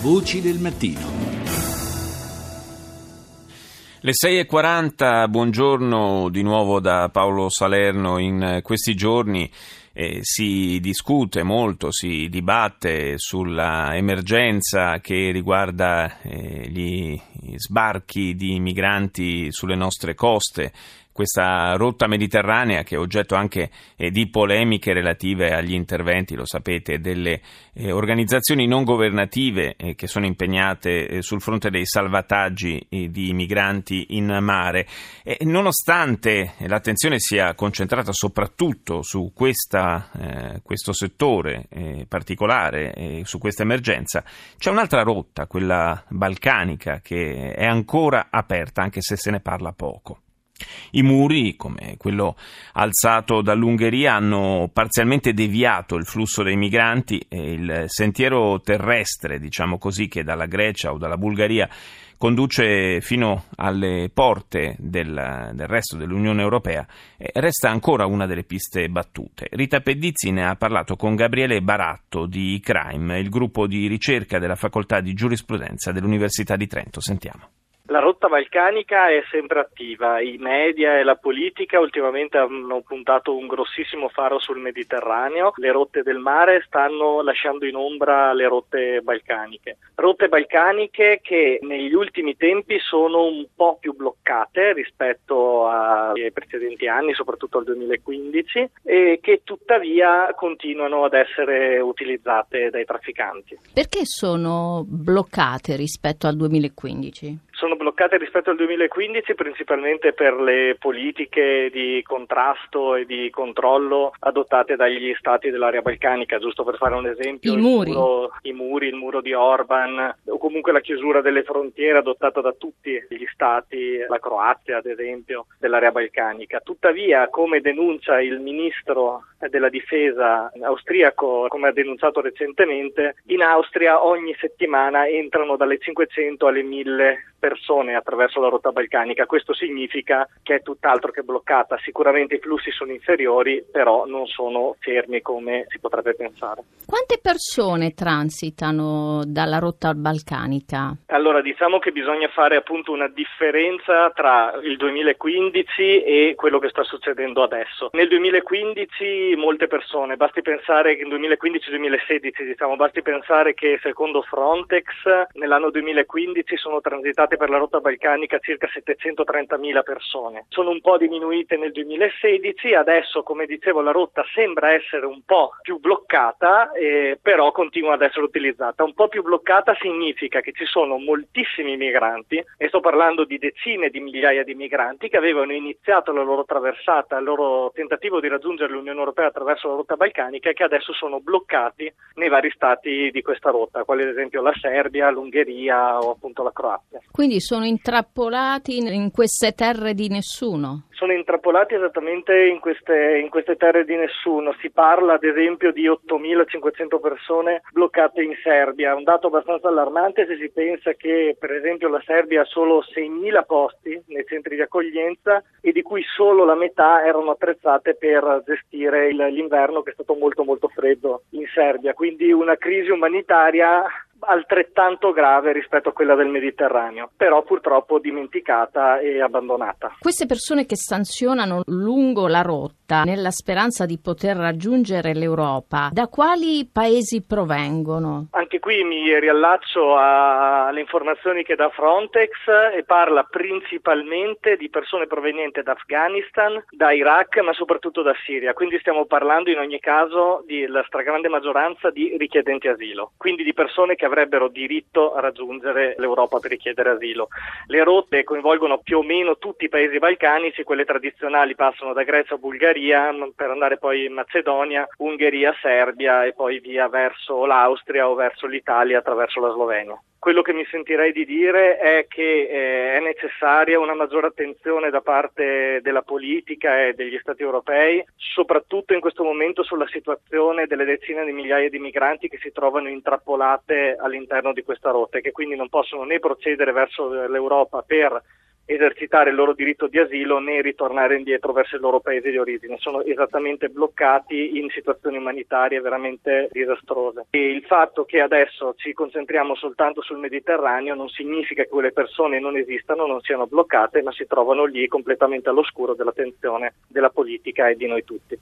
Voci del mattino. Le 6:40, buongiorno di nuovo da Paolo Salerno. In questi giorni si discute molto, si dibatte sulla emergenza che riguarda gli sbarchi di migranti sulle nostre coste. Questa rotta mediterranea che è oggetto anche di polemiche relative agli interventi, lo sapete, delle organizzazioni non governative che sono impegnate sul fronte dei salvataggi di migranti in mare. Nonostante l'attenzione sia concentrata soprattutto su questo settore particolare, su questa emergenza, c'è un'altra rotta, quella balcanica, che è ancora aperta, anche se se ne parla poco. I muri, come quello alzato dall'Ungheria, hanno parzialmente deviato il flusso dei migranti e il sentiero terrestre, diciamo così, che dalla Grecia o dalla Bulgaria conduce fino alle porte del resto dell'Unione Europea, resta ancora una delle piste battute. Rita Pedizzi ne ha parlato con Gabriele Baratto di eCrime, il gruppo di ricerca della Facoltà di Giurisprudenza dell'Università di Trento. Sentiamo. La rotta balcanica è sempre attiva, i media e la politica ultimamente hanno puntato un grossissimo faro sul Mediterraneo, le rotte del mare stanno lasciando in ombra le rotte balcaniche che negli ultimi tempi sono un po' più bloccate rispetto ai precedenti anni, soprattutto al 2015, e che tuttavia continuano ad essere utilizzate dai trafficanti. Perché sono bloccate rispetto al 2015? Sono bloccate rispetto al 2015 principalmente per le politiche di contrasto e di controllo adottate dagli stati dell'area balcanica, giusto per fare un esempio. I muri, il muro di Orban o comunque la chiusura delle frontiere adottata da tutti gli stati, la Croazia ad esempio, dell'area balcanica. Tuttavia, come denuncia il ministro della difesa austriaco, come ha denunciato recentemente, in Austria ogni settimana entrano dalle 500 alle 1000 persone attraverso la rotta balcanica. Questo significa che è tutt'altro che bloccata. Sicuramente i flussi sono inferiori, però non sono fermi come si potrebbe pensare. Quante persone transitano dalla rotta balcanica? Allora, diciamo che bisogna fare appunto una differenza tra il 2015 e quello che sta succedendo adesso. Nel 2015 molte persone, basti pensare che nel 2015-2016, basti pensare che secondo Frontex nell'anno 2015 sono transitate per la rotta balcanica circa 730.000 persone. Sono un po' diminuite nel 2016, adesso come dicevo la rotta sembra essere un po' più bloccata, però continua ad essere utilizzata. Un po' più bloccata significa che ci sono moltissimi migranti, e sto parlando di decine di migliaia di migranti che avevano iniziato la loro traversata, il loro tentativo di raggiungere l'Unione Europea attraverso la rotta balcanica, e che adesso sono bloccati nei vari stati di questa rotta, quali ad esempio la Serbia, l'Ungheria o appunto la Croazia. Quindi sono intrappolati in queste terre di nessuno? Sono intrappolati esattamente in queste terre di nessuno. Si parla ad esempio di 8.500 persone bloccate in Serbia, un dato abbastanza allarmante se si pensa che per esempio la Serbia ha solo 6.000 posti nei centri di accoglienza e di cui solo la metà erano attrezzate per gestire l'inverno, che è stato molto molto freddo in Serbia. Quindi una crisi umanitaria altrettanto grave rispetto a quella del Mediterraneo, però purtroppo dimenticata e abbandonata. Queste persone che stanzionano lungo la rotta nella speranza di poter raggiungere l'Europa, da quali paesi provengono? Anche qui mi riallaccio alle informazioni che dà Frontex e parla principalmente di persone provenienti da Afghanistan, da Iraq, ma soprattutto da Siria. Quindi stiamo parlando in ogni caso della stragrande maggioranza di richiedenti asilo, quindi di persone che avrebbero diritto a raggiungere l'Europa per richiedere asilo. Le rotte coinvolgono più o meno tutti i paesi balcanici, quelle tradizionali passano da Grecia a Bulgaria per andare poi in Macedonia, Ungheria, Serbia e poi via verso l'Austria o verso l'Italia attraverso la Slovenia. Quello che mi sentirei di dire è che è necessaria una maggiore attenzione da parte della politica e degli Stati europei, soprattutto in questo momento sulla situazione delle decine di migliaia di migranti che si trovano intrappolate all'interno di questa rotta e che quindi non possono né procedere verso l'Europa per esercitare il loro diritto di asilo né ritornare indietro verso il loro paese di origine. Sono esattamente bloccati in situazioni umanitarie veramente disastrose. E il fatto che adesso ci concentriamo soltanto sul Mediterraneo non significa che quelle persone non esistano, non siano bloccate, ma si trovano lì completamente all'oscuro dell'attenzione della politica e di noi tutti.